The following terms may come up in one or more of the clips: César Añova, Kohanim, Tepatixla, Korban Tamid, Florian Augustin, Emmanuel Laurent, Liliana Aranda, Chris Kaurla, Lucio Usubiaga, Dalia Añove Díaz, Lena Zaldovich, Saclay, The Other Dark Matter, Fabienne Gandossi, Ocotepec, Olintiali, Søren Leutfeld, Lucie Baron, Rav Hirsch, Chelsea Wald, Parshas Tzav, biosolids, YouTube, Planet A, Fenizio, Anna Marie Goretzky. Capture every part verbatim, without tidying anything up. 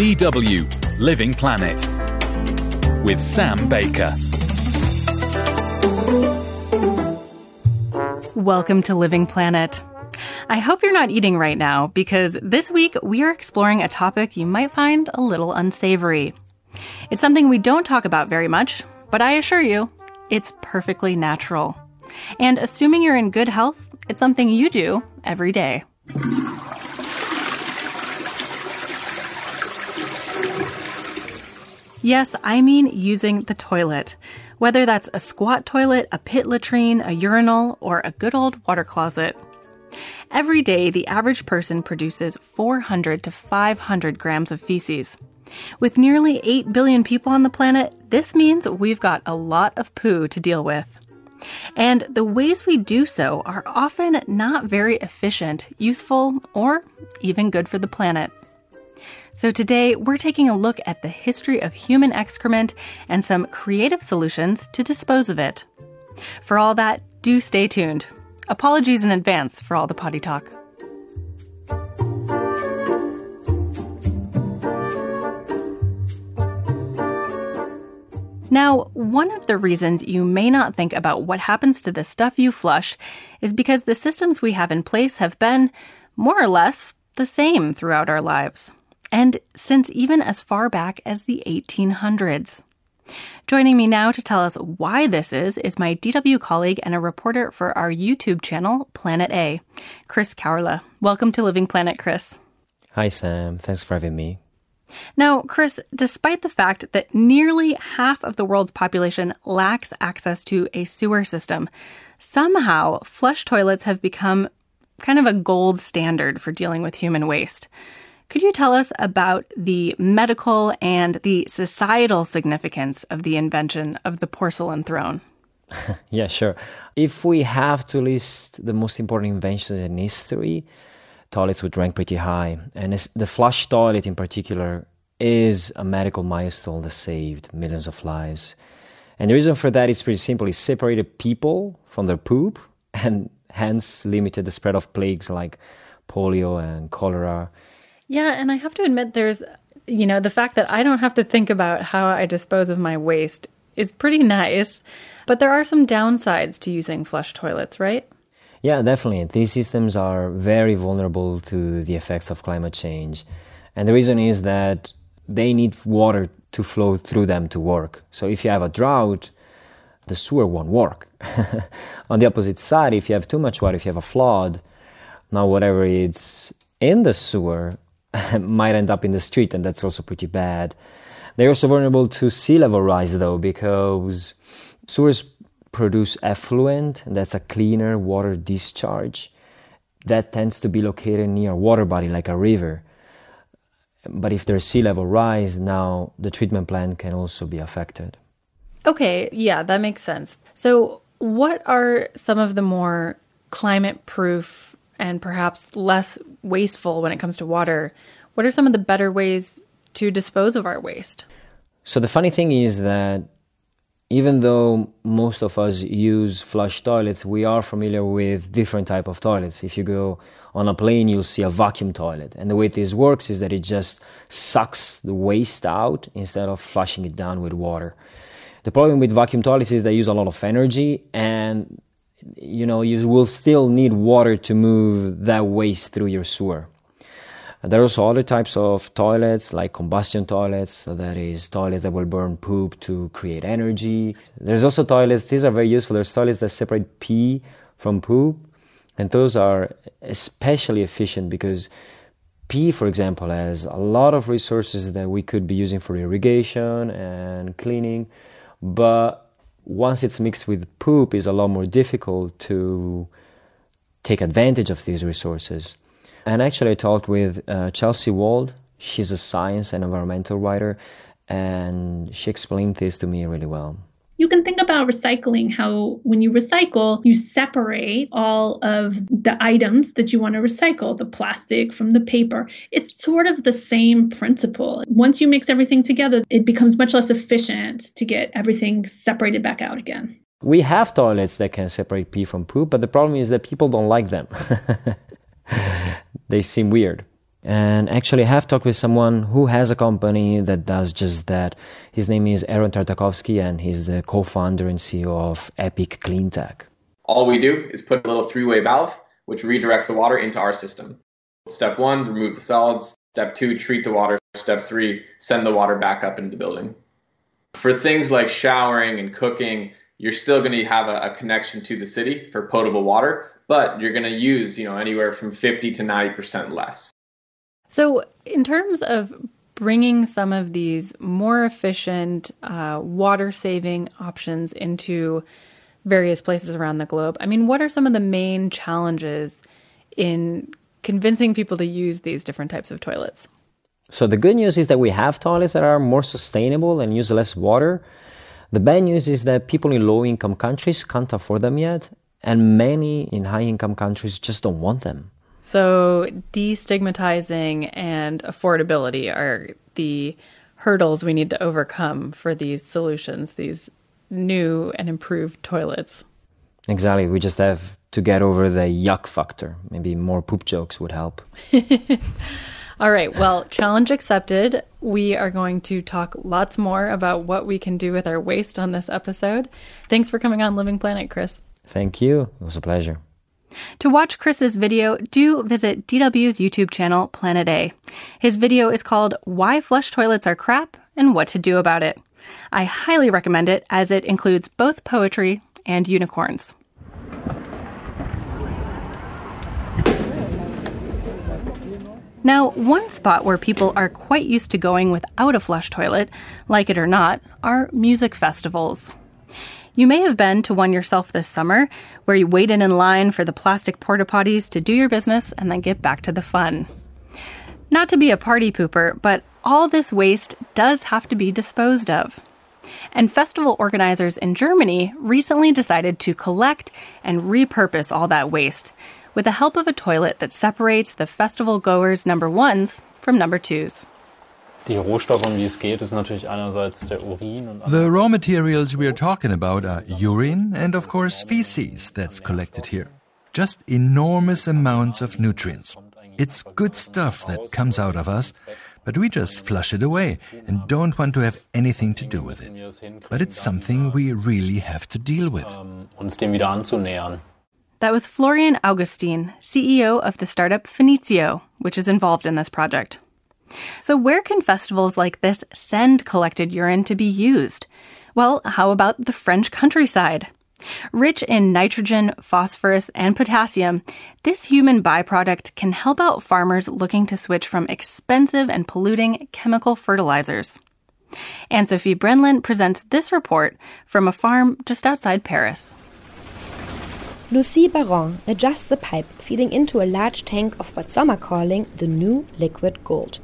D W Living Planet with Sam Baker. Welcome to Living Planet. I hope you're not eating right now, because this week we are exploring a topic you might find a little unsavory. It's something we don't talk about very much, but I assure you, it's perfectly natural. And assuming you're in good health, it's something you do every day. Yes, I mean using the toilet. Whether that's a squat toilet, a pit latrine, a urinal, or a good old water closet. Every day, the average person produces four hundred to five hundred grams of feces. With nearly eight billion people on the planet, this means we've got a lot of poo to deal with. And the ways we do so are often not very efficient, useful, or even good for the planet. So today, we're taking a look at the history of human excrement and some creative solutions to dispose of it. For all that, do stay tuned. Apologies in advance for all the potty talk. Now, one of the reasons you may not think about what happens to the stuff you flush is because the systems we have in place have been, more or less, the same throughout our lives, and since even as far back as the eighteen hundreds. Joining me now to tell us why this is is my D W colleague and a reporter for our YouTube channel, Planet A, Chris Kaurla. Welcome to Living Planet, Chris. Hi, Sam. Thanks for having me. Now, Chris, despite the fact that nearly half of the world's population lacks access to a sewer system, somehow flush toilets have become kind of a gold standard for dealing with human waste. Could you tell us about the medical and the societal significance of the invention of the porcelain throne? Yeah, sure. If we have to list the most important inventions in history, toilets would rank pretty high. And the flush toilet in particular is a medical milestone that saved millions of lives. And the reason for that is pretty simple. It separated people from their poop and hence limited the spread of plagues like polio and cholera. Yeah, and I have to admit there's, you know, the fact that I don't have to think about how I dispose of my waste is pretty nice, but there are some downsides to using flush toilets, right? Yeah, definitely. These systems are very vulnerable to the effects of climate change. And the reason is that they need water to flow through them to work. So if you have a drought, the sewer won't work. On the opposite side, if you have too much water, if you have a flood, now whatever it's in the sewer might end up in the street, and that's also pretty bad. They're also vulnerable to sea level rise, though, because sewers produce effluent, and that's a cleaner water discharge that tends to be located near a water body like a river. But if there's sea level rise, now the treatment plant can also be affected. Okay, yeah, that makes sense. So what are some of the more climate-proof and perhaps less wasteful when it comes to water? What are some of the better ways to dispose of our waste? So the funny thing is that even though most of us use flush toilets, we are familiar with different type of toilets. If you go on a plane, you'll see a vacuum toilet. And the way this works is that it just sucks the waste out instead of flushing it down with water. The problem with vacuum toilets is they use a lot of energy, and you know, you will still need water to move that waste through your sewer. There are also other types of toilets, like combustion toilets, so that is toilets that will burn poop to create energy. There's also toilets, these are very useful, there's toilets that separate pee from poop, and those are especially efficient because pee, for example, has a lot of resources that we could be using for irrigation and cleaning, but once it's mixed with poop, it's a lot more difficult to take advantage of these resources. And actually, I talked with uh, Chelsea Wald. She's a science and environmental writer, and she explained this to me really well. You can think about recycling, how when you recycle, you separate all of the items that you want to recycle, the plastic from the paper. It's sort of the same principle. Once you mix everything together, it becomes much less efficient to get everything separated back out again. We have toilets that can separate pee from poop, but the problem is that people don't like them. They seem weird. And actually, I have talked with someone who has a company that does just that. His name is Aaron Tartakovsky, and he's the co-founder and C E O of Epic CleanTech. All we do is put a little three-way valve, which redirects the water into our system. Step one, remove the solids. Step two, treat the water. Step three, send the water back up into the building. For things like showering and cooking, you're still going to have a, a connection to the city for potable water, but you're going to use, you know, anywhere from fifty to ninety percent less. So in terms of bringing some of these more efficient uh, water-saving options into various places around the globe, I mean, what are some of the main challenges in convincing people to use these different types of toilets? So the good news is that we have toilets that are more sustainable and use less water. The bad news is that people in low-income countries can't afford them yet, and many in high-income countries just don't want them. So destigmatizing and affordability are the hurdles we need to overcome for these solutions, these new and improved toilets. Exactly. We just have to get over the yuck factor. Maybe more poop jokes would help. All right. Well, challenge accepted. We are going to talk lots more about what we can do with our waste on this episode. Thanks for coming on Living Planet, Chris. Thank you. It was a pleasure. To watch Chris's video, do visit D W's YouTube channel, Planet A. His video is called Why Flush Toilets Are Crap and What to Do About It. I highly recommend it as it includes both poetry and unicorns. Now, one spot where people are quite used to going without a flush toilet, like it or not, are music festivals. You may have been to one yourself this summer, where you waited in line for the plastic porta potties to do your business and then get back to the fun. Not to be a party pooper, but all this waste does have to be disposed of. And festival organizers in Germany recently decided to collect and repurpose all that waste with the help of a toilet that separates the festival goers' number ones from number twos. The raw materials we are talking about are urine and, of course, feces that's collected here. Just enormous amounts of nutrients. It's good stuff that comes out of us, but we just flush it away and don't want to have anything to do with it. But it's something we really have to deal with. That was Florian Augustin, C E O of the startup Fenizio, which is involved in this project. So where can festivals like this send collected urine to be used? Well, how about the French countryside? Rich in nitrogen, phosphorus, and potassium, this human byproduct can help out farmers looking to switch from expensive and polluting chemical fertilizers. Anne-Sophie Brenlin presents this report from a farm just outside Paris. Lucie Baron adjusts a pipe feeding into a large tank of what some are calling the new liquid gold.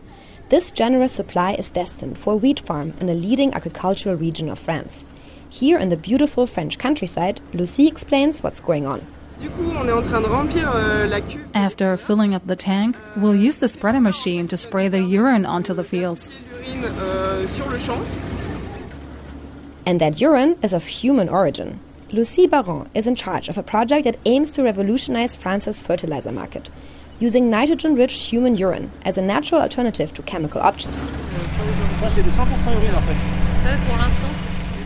This generous supply is destined for a wheat farm in a leading agricultural region of France. Here in the beautiful French countryside, Lucie explains what's going on. After filling up the tank, we'll use the spreader machine to spray the urine onto the fields. And that urine is of human origin. Lucie Baron is in charge of a project that aims to revolutionize France's fertilizer market, using nitrogen-rich human urine as a natural alternative to chemical options.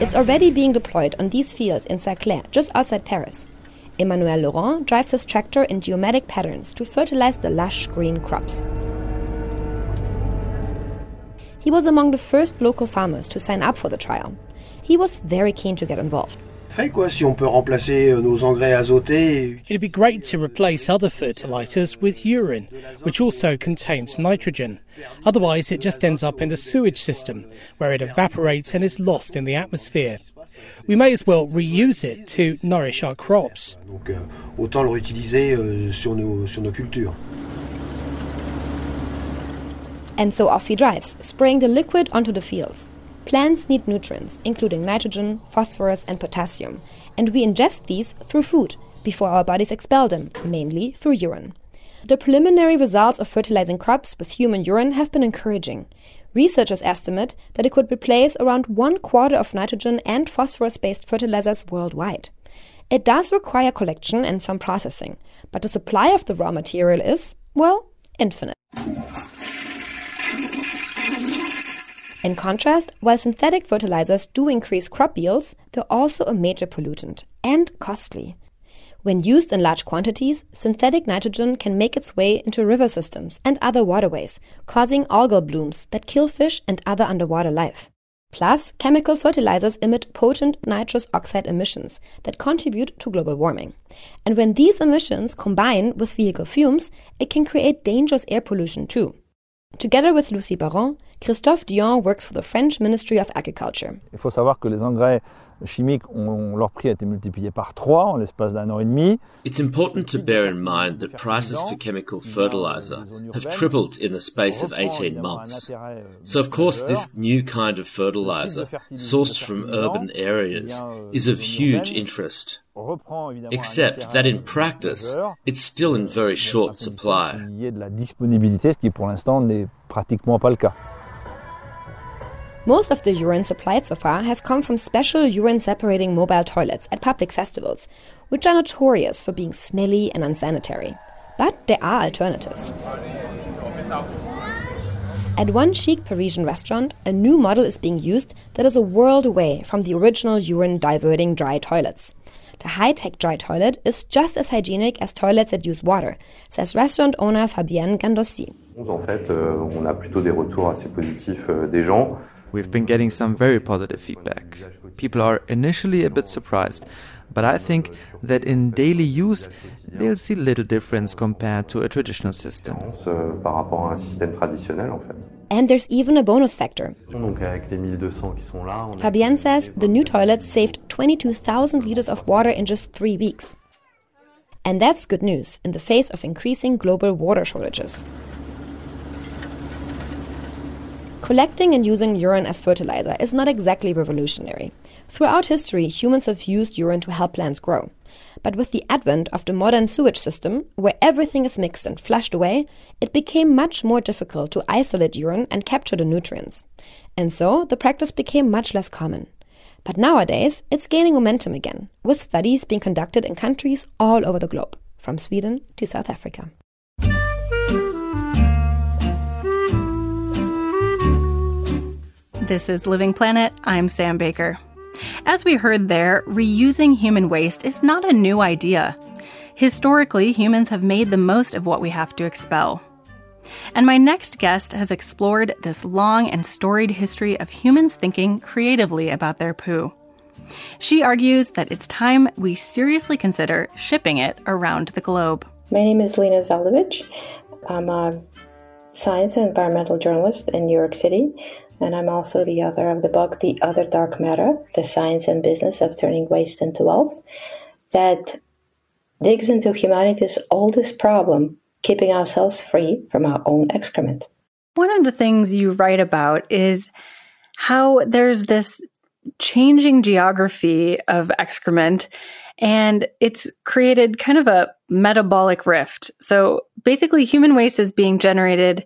It's already being deployed on these fields in Saclay, just outside Paris. Emmanuel Laurent drives his tractor in geometric patterns to fertilize the lush green crops. He was among the first local farmers to sign up for the trial. He was very keen to get involved. It'd be great to replace other fertilizers with urine, which also contains nitrogen. Otherwise, it just ends up in the sewage system, where it evaporates and is lost in the atmosphere. We may as well reuse it to nourish our crops. And so off he drives, spraying the liquid onto the fields. Plants need nutrients, including nitrogen, phosphorus, and potassium, and we ingest these through food before our bodies expel them, mainly through urine. The preliminary results of fertilizing crops with human urine have been encouraging. Researchers estimate that it could replace around one quarter of nitrogen and phosphorus-based fertilizers worldwide. It does require collection and some processing, but the supply of the raw material is, well, infinite. In contrast, while synthetic fertilizers do increase crop yields, they're also a major pollutant and costly. When used in large quantities, synthetic nitrogen can make its way into river systems and other waterways, causing algal blooms that kill fish and other underwater life. Plus, chemical fertilizers emit potent nitrous oxide emissions that contribute to global warming. And when these emissions combine with vehicle fumes, it can create dangerous air pollution too. Together with Lucie Baron, Christophe Dion works for the French Ministry of Agriculture. Il faut savoir que les engrais chimiques, ont, leur prix a été multiplié par trois en l'espace d'un an et demi. It's important to bear in mind that prices for chemical fertilizer have tripled in the space of eighteen months. So of course this new kind of fertilizer, sourced from urban areas, is of huge interest. Except that in practice, it's still in very short supply. Most of the urine supplied so far has come from special urine-separating mobile toilets at public festivals, which are notorious for being smelly and unsanitary. But there are alternatives. At one chic Parisian restaurant, a new model is being used that is a world away from the original urine-diverting dry toilets. The high-tech dry toilet is just as hygienic as toilets that use water, says restaurant owner Fabienne Gandossi. We've been getting some very positive feedback. People are initially a bit surprised, but I think that in daily use they'll see little difference compared to a traditional system. And there's even a bonus factor. Fabienne says the new toilet saved twenty-two thousand liters of water in just three weeks. And that's good news in the face of increasing global water shortages. Collecting and using urine as fertilizer is not exactly revolutionary. Throughout history, humans have used urine to help plants grow. But with the advent of the modern sewage system, where everything is mixed and flushed away, it became much more difficult to isolate urine and capture the nutrients. And so, the practice became much less common. But nowadays, it's gaining momentum again, with studies being conducted in countries all over the globe, from Sweden to South Africa. This is Living Planet. I'm Sam Baker. As we heard there, reusing human waste is not a new idea. Historically, humans have made the most of what we have to expel. And my next guest has explored this long and storied history of humans thinking creatively about their poo. She argues that it's time we seriously consider shipping it around the globe. My name is Lena Zaldovich. I'm a science and environmental journalist in New York City. And I'm also the author of the book, The Other Dark Matter, The Science and Business of Turning Waste into Wealth, that digs into humanity's oldest problem, keeping ourselves free from our own excrement. One of the things you write about is how there's this changing geography of excrement, and it's created kind of a metabolic rift. So basically, human waste is being generated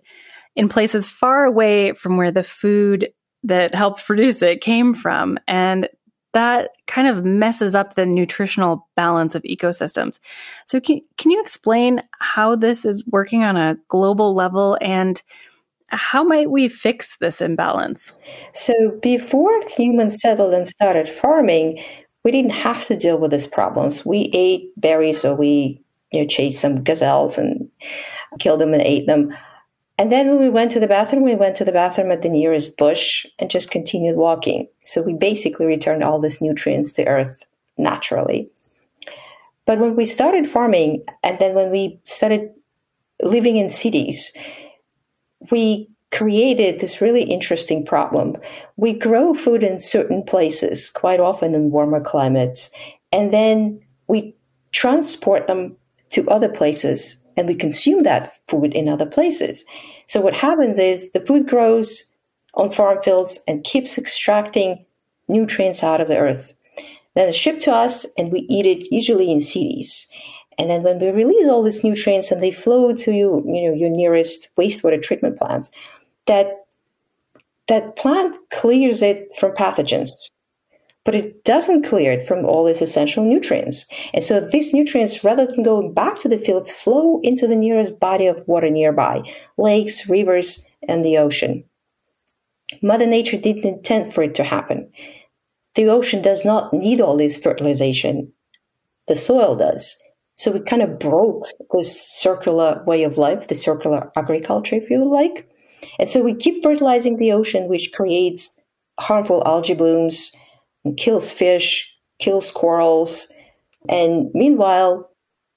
in places far away from where the food that helped produce it came from. And that kind of messes up the nutritional balance of ecosystems. So can, can you explain how this is working on a global level and how might we fix this imbalance? So before humans settled and started farming, we didn't have to deal with these problems. We ate berries or we you know, chased some gazelles and killed them and ate them. And then when we went to the bathroom, we went to the bathroom at the nearest bush and just continued walking. So we basically returned all these nutrients to Earth naturally. But when we started farming and then when we started living in cities, we created this really interesting problem. We grow food in certain places, quite often in warmer climates, and then we transport them to other places and we consume that food in other places. So what happens is the food grows on farm fields and keeps extracting nutrients out of the earth. Then it's shipped to us and we eat it usually in cities. And then when we release all these nutrients and they flow to you, you know, your nearest wastewater treatment plants, that that plant clears it from pathogens. But it doesn't clear it from all its essential nutrients. And so these nutrients, rather than going back to the fields, flow into the nearest body of water nearby, lakes, rivers, and the ocean. Mother Nature didn't intend for it to happen. The ocean does not need all this fertilization. The soil does. So we kind of broke this circular way of life, the circular agriculture, if you like. And so we keep fertilizing the ocean, which creates harmful algae blooms, and kills fish, kills corals. And meanwhile,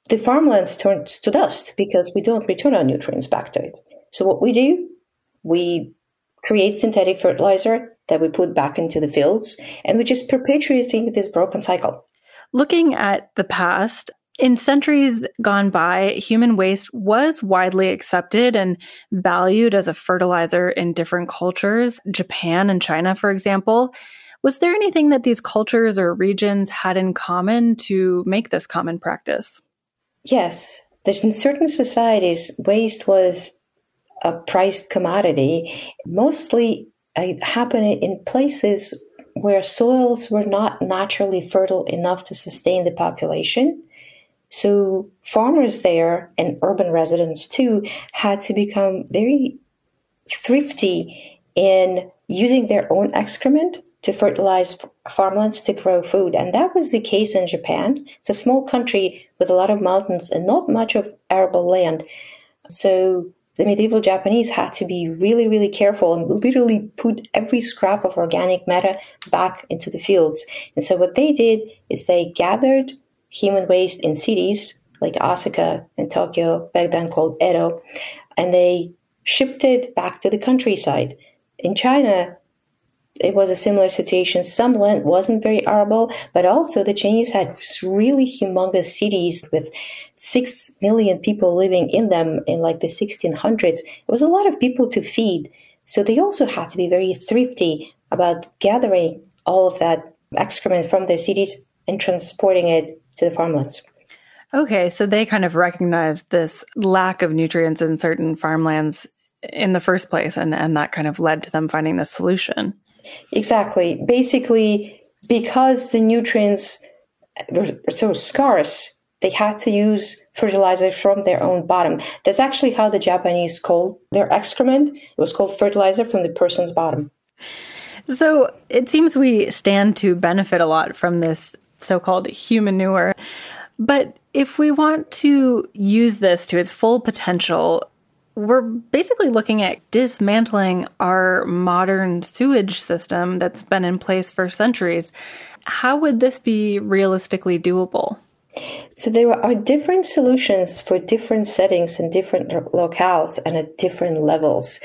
the farmlands turn to dust because we don't return our nutrients back to it. So what we do, we create synthetic fertilizer that we put back into the fields, and we're just perpetuating this broken cycle. Looking at the past, in centuries gone by, human waste was widely accepted and valued as a fertilizer in different cultures, Japan and China, for example. Was there anything that these cultures or regions had in common to make this common practice? Yes. In certain societies, waste was a priced commodity. Mostly it happened in places where soils were not naturally fertile enough to sustain the population. So farmers there and urban residents too had to become very thrifty in using their own excrement to fertilize farmlands to grow food. And that was the case in Japan. It's a small country with a lot of mountains and not much of arable land. So the medieval Japanese had to be really, really careful and literally put every scrap of organic matter back into the fields. And so what they did is they gathered human waste in cities like Osaka and Tokyo, back then called Edo, and they shipped it back to the countryside. In China, it was a similar situation. Some land wasn't very arable, but also the Chinese had really humongous cities with six million people living in them in like the sixteen hundreds. It was a lot of people to feed. So they also had to be very thrifty about gathering all of that excrement from their cities and transporting it to the farmlands. Okay, so they kind of recognized this lack of nutrients in certain farmlands in the first place, and, and that kind of led to them finding this solution. Exactly. Basically, because the nutrients were so scarce, they had to use fertilizer from their own bottom. That's actually how the Japanese called their excrement. It was called fertilizer from the person's bottom. So it seems we stand to benefit a lot from this so-called humanure. But if we want to use this to its full potential, we're basically looking at dismantling our modern sewage system that's been in place for centuries. How would this be realistically doable? So there are different solutions for different settings and different locales and at different levels.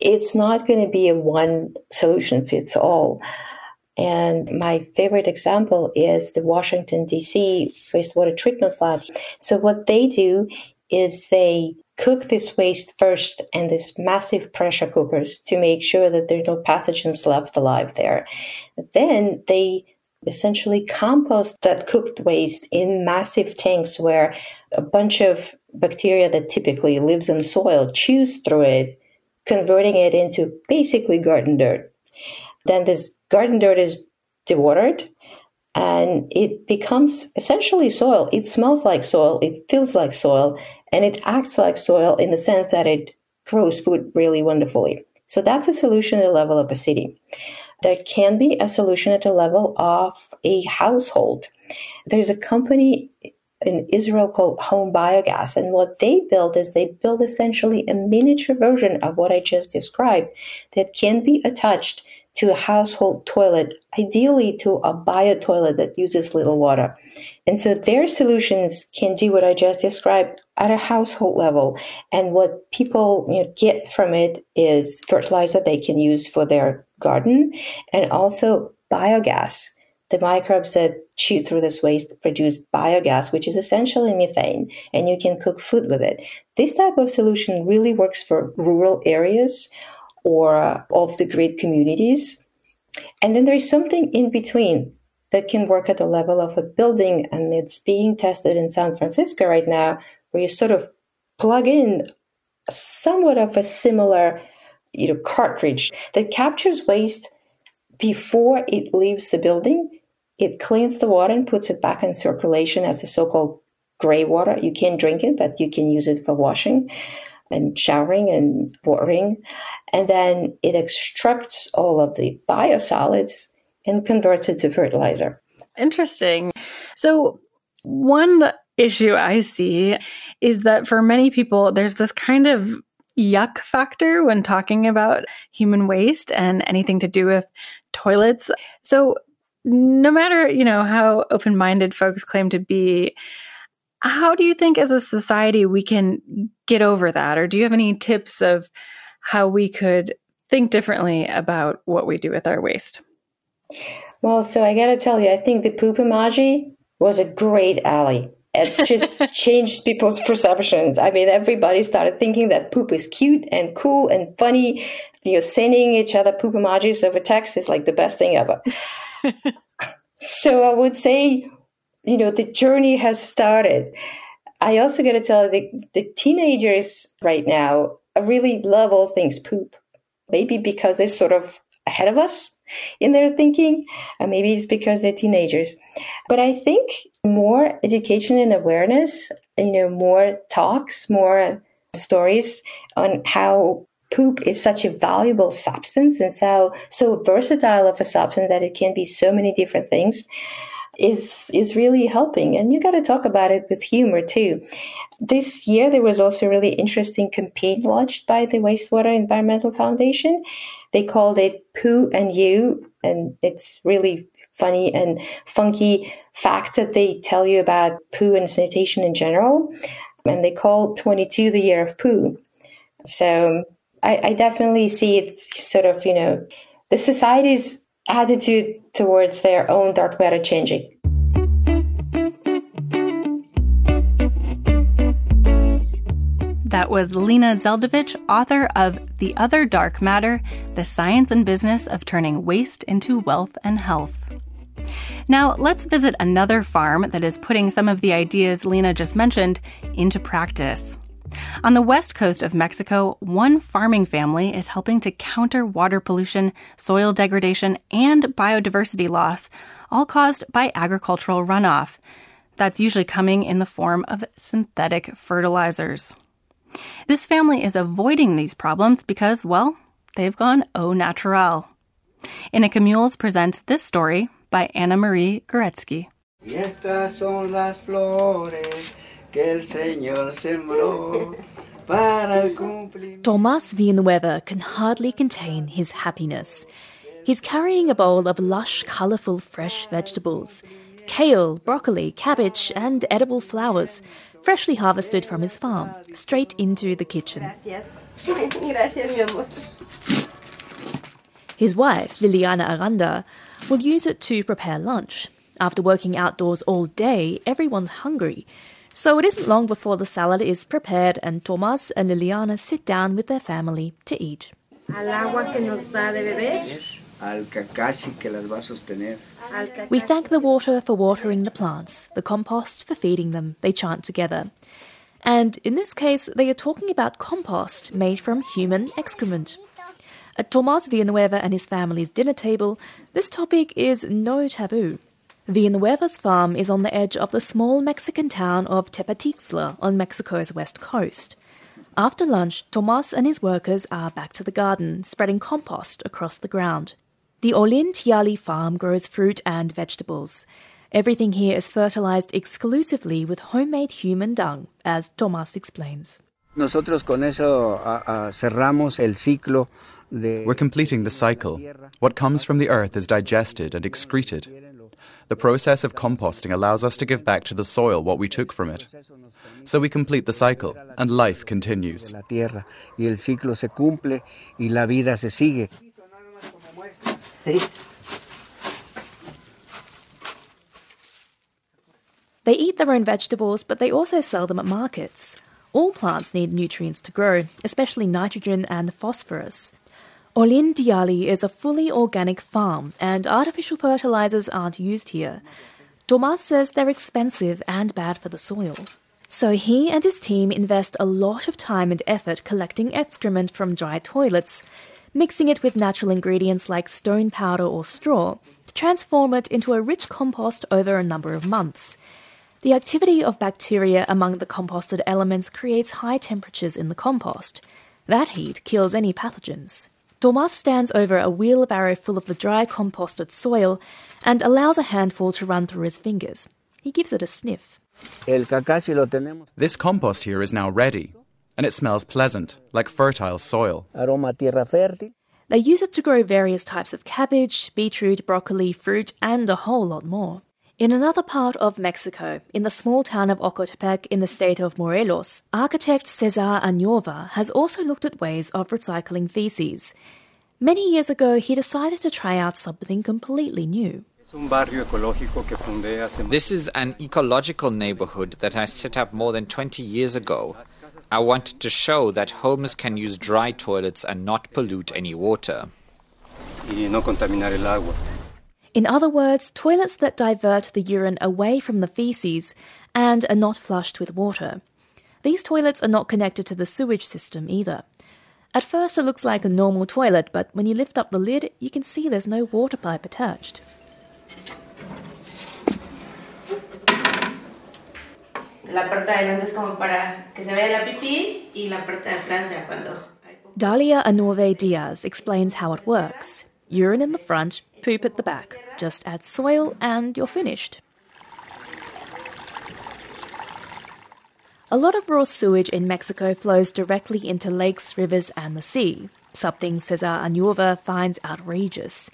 It's not going to be a one solution fits all. And my favorite example is the Washington, D C wastewater treatment plant. So what they do is they cook this waste first in these massive pressure cookers to make sure that there are no pathogens left alive there. Then they essentially compost that cooked waste in massive tanks where a bunch of bacteria that typically lives in soil chews through it, converting it into basically garden dirt. Then this garden dirt is dewatered, and it becomes essentially soil. It smells like soil, it feels like soil, and it acts like soil in the sense that it grows food really wonderfully. So that's a solution at the level of a city. There can be a solution at the level of a household. There's a company in Israel called Home Biogas, and what they build is they build essentially a miniature version of what I just described that can be attached to a household toilet, ideally to a bio toilet that uses little water. And so their solutions can do what I just described at a household level. And what people, you know, get from it is fertilizer they can use for their garden, and also biogas. The microbes that chew through this waste produce biogas, which is essentially methane, and you can cook food with it. This type of solution really works for rural areas or off-the-grid communities. And then there's something in between that can work at the level of a building, and it's being tested in San Francisco right now, where you sort of plug in somewhat of a similar, you know, cartridge that captures waste before it leaves the building. It cleans the water and puts it back in circulation as a so-called gray water. You can't drink it, but you can use it for washing. and showering and watering, and then it extracts all of the biosolids and converts it to fertilizer. Interesting. So one issue I see is that for many people, there's this kind of yuck factor when talking about human waste and anything to do with toilets. So no matter, you know, how open-minded folks claim to be, how do you think as a society we can get over that? Or do you have any tips of how we could think differently about what we do with our waste? Well, so I got to tell you, I think the poop emoji was a great ally. It just changed people's perceptions. I mean, everybody started thinking that poop is cute and cool and funny. You know, sending each other poop emojis over text is like the best thing ever. So I would say, you know, the journey has started. I also got to tell you, the, the teenagers right now really love all things poop. Maybe because they're sort of ahead of us in their thinking, or maybe it's because they're teenagers. But I think more education and awareness, you know, more talks, more stories on how poop is such a valuable substance and so, so versatile of a substance that it can be so many different things is is really helping. And you got to talk about it with humor too. This year, there was also a really interesting campaign launched by the Wastewater Environmental Foundation. They called it Poo and You, and it's really funny and funky facts that they tell you about poo and sanitation in general. And they call twenty-two the year of poo. So I, I definitely see it sort of, you know, the society's attitude towards their own dark matter changing. That was Lena Zaldovich, author of The Other Dark Matter, The Science and Business of Turning Waste into Wealth and Health. Now, let's visit another farm that is putting some of the ideas Lena just mentioned into practice. On the west coast of Mexico, one farming family is helping to counter water pollution, soil degradation, and biodiversity loss, all caused by agricultural runoff. That's usually coming in the form of synthetic fertilizers. This family is avoiding these problems because, well, they've gone au naturel. Ina Komulis presents this story by Anna Marie Goretzky. Estas son las flores que el Señor sembró para el cumplimiento. Tomás Villanueva can hardly contain his happiness. He's carrying a bowl of lush, colorful, fresh vegetables. Kale, broccoli, cabbage, and edible flowers, freshly harvested from his farm, straight into the kitchen. His wife, Liliana Aranda, will use it to prepare lunch. After working outdoors all day, everyone's hungry, so it isn't long before the salad is prepared and Tomás and Liliana sit down with their family to eat. We thank the water for watering the plants, the compost for feeding them, they chant together. And in this case, they are talking about compost made from human excrement. At Tomás Villanueva and his family's dinner table, this topic is no taboo. Villanueva's farm is on the edge of the small Mexican town of Tepatixla on Mexico's west coast. After lunch, Tomás and his workers are back to the garden, spreading compost across the ground. The Olintiali farm grows fruit and vegetables. Everything here is fertilized exclusively with homemade human dung, as Tomás explains. We're completing the cycle. What comes from the earth is digested and excreted. The process of composting allows us to give back to the soil what we took from it. So we complete the cycle, and life continues. They eat their own vegetables, but they also sell them at markets. All plants need nutrients to grow, especially nitrogen and phosphorus. Olintiali is a fully organic farm, and artificial fertilizers aren't used here. Tomás says they're expensive and bad for the soil. So he and his team invest a lot of time and effort collecting excrement from dry toilets, mixing it with natural ingredients like stone powder or straw to transform it into a rich compost over a number of months. The activity of bacteria among the composted elements creates high temperatures in the compost. That heat kills any pathogens. Tomás stands over a wheelbarrow full of the dry composted soil and allows a handful to run through his fingers. He gives it a sniff. This compost here is now ready, and it smells pleasant, like fertile soil. They use it to grow various types of cabbage, beetroot, broccoli, fruit, and a whole lot more. In another part of Mexico, in the small town of Ocotepec in the state of Morelos, architect César Añova has also looked at ways of recycling feces. Many years ago, he decided to try out something completely new. This is an ecological neighborhood that I set up more than twenty years ago. I wanted to show that homes can use dry toilets and not pollute any water. In other words, toilets that divert the urine away from the feces and are not flushed with water. These toilets are not connected to the sewage system either. At first it looks like a normal toilet, but when you lift up the lid, you can see there's no water pipe attached. Dalia Añove Díaz explains how it works. Urine in the front, poop at the back. Just add soil and you're finished. A lot of raw sewage in Mexico flows directly into lakes, rivers and the sea, something César Añova finds outrageous.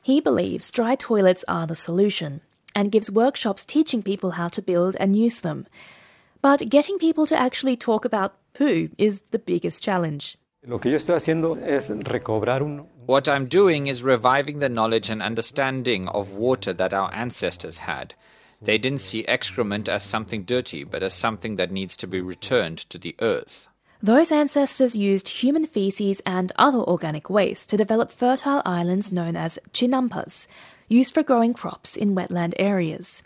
He believes dry toilets are the solution and gives workshops teaching people how to build and use them. But getting people to actually talk about poo is the biggest challenge. What I'm doing is reviving the knowledge and understanding of water that our ancestors had. They didn't see excrement as something dirty, but as something that needs to be returned to the earth. Those ancestors used human feces and other organic waste to develop fertile islands known as chinampas, used for growing crops in wetland areas.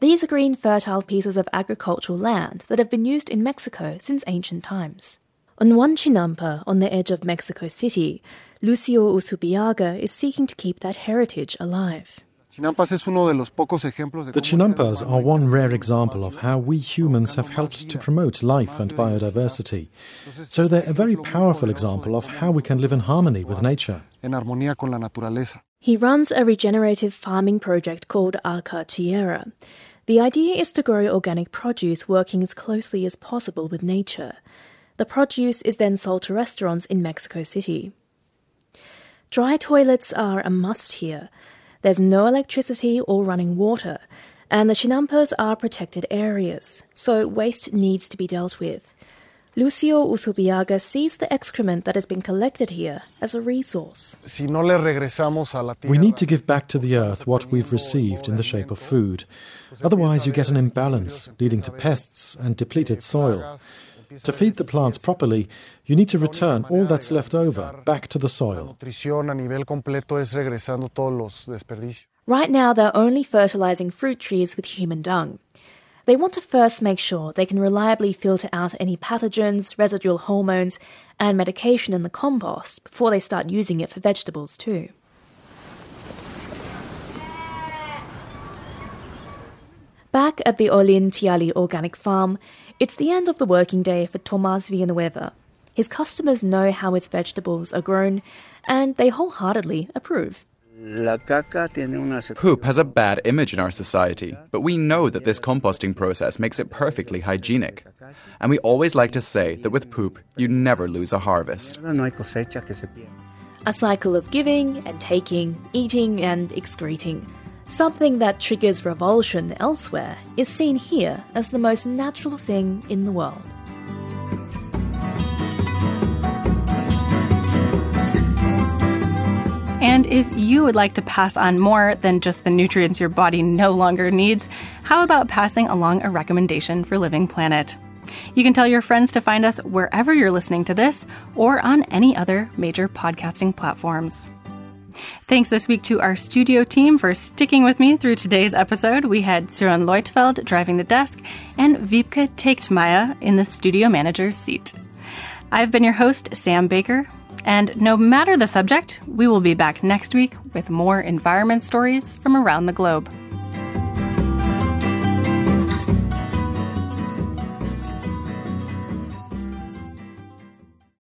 These are green, fertile pieces of agricultural land that have been used in Mexico since ancient times. On one chinampa on the edge of Mexico City, Lucio Usubiaga is seeking to keep that heritage alive. The chinampas are one rare example of how we humans have helped to promote life and biodiversity. So they're a very powerful example of how we can live in harmony with nature. He runs a regenerative farming project called Arca Tierra. The idea is to grow organic produce working as closely as possible with nature. The produce is then sold to restaurants in Mexico City. Dry toilets are a must here. There's no electricity or running water, and the chinampas are protected areas, so waste needs to be dealt with. Lucio Usubiaga sees the excrement that has been collected here as a resource. We need to give back to the earth what we've received in the shape of food. Otherwise you get an imbalance, leading to pests and depleted soil. To feed the plants properly, you need to return all that's left over back to the soil. Right now, they're only fertilizing fruit trees with human dung. They want to first make sure they can reliably filter out any pathogens, residual hormones, and medication in the compost before they start using it for vegetables too. Back at the Olintiali organic farm, it's the end of the working day for Tomás Villanueva. His customers know how his vegetables are grown, and they wholeheartedly approve. Poop has a bad image in our society, but we know that this composting process makes it perfectly hygienic. And we always like to say that with poop, you never lose a harvest. A cycle of giving and taking, eating and excreting. Something that triggers revulsion elsewhere is seen here as the most natural thing in the world. And if you would like to pass on more than just the nutrients your body no longer needs, how about passing along a recommendation for Living Planet? You can tell your friends to find us wherever you're listening to this or on any other major podcasting platforms. Thanks this week to our studio team for sticking with me through today's episode. We had Søren Leutfeld driving the desk and Vibeke Tegtmeier in the studio manager's seat. I've been your host, Sam Baker, and no matter the subject, we will be back next week with more environment stories from around the globe.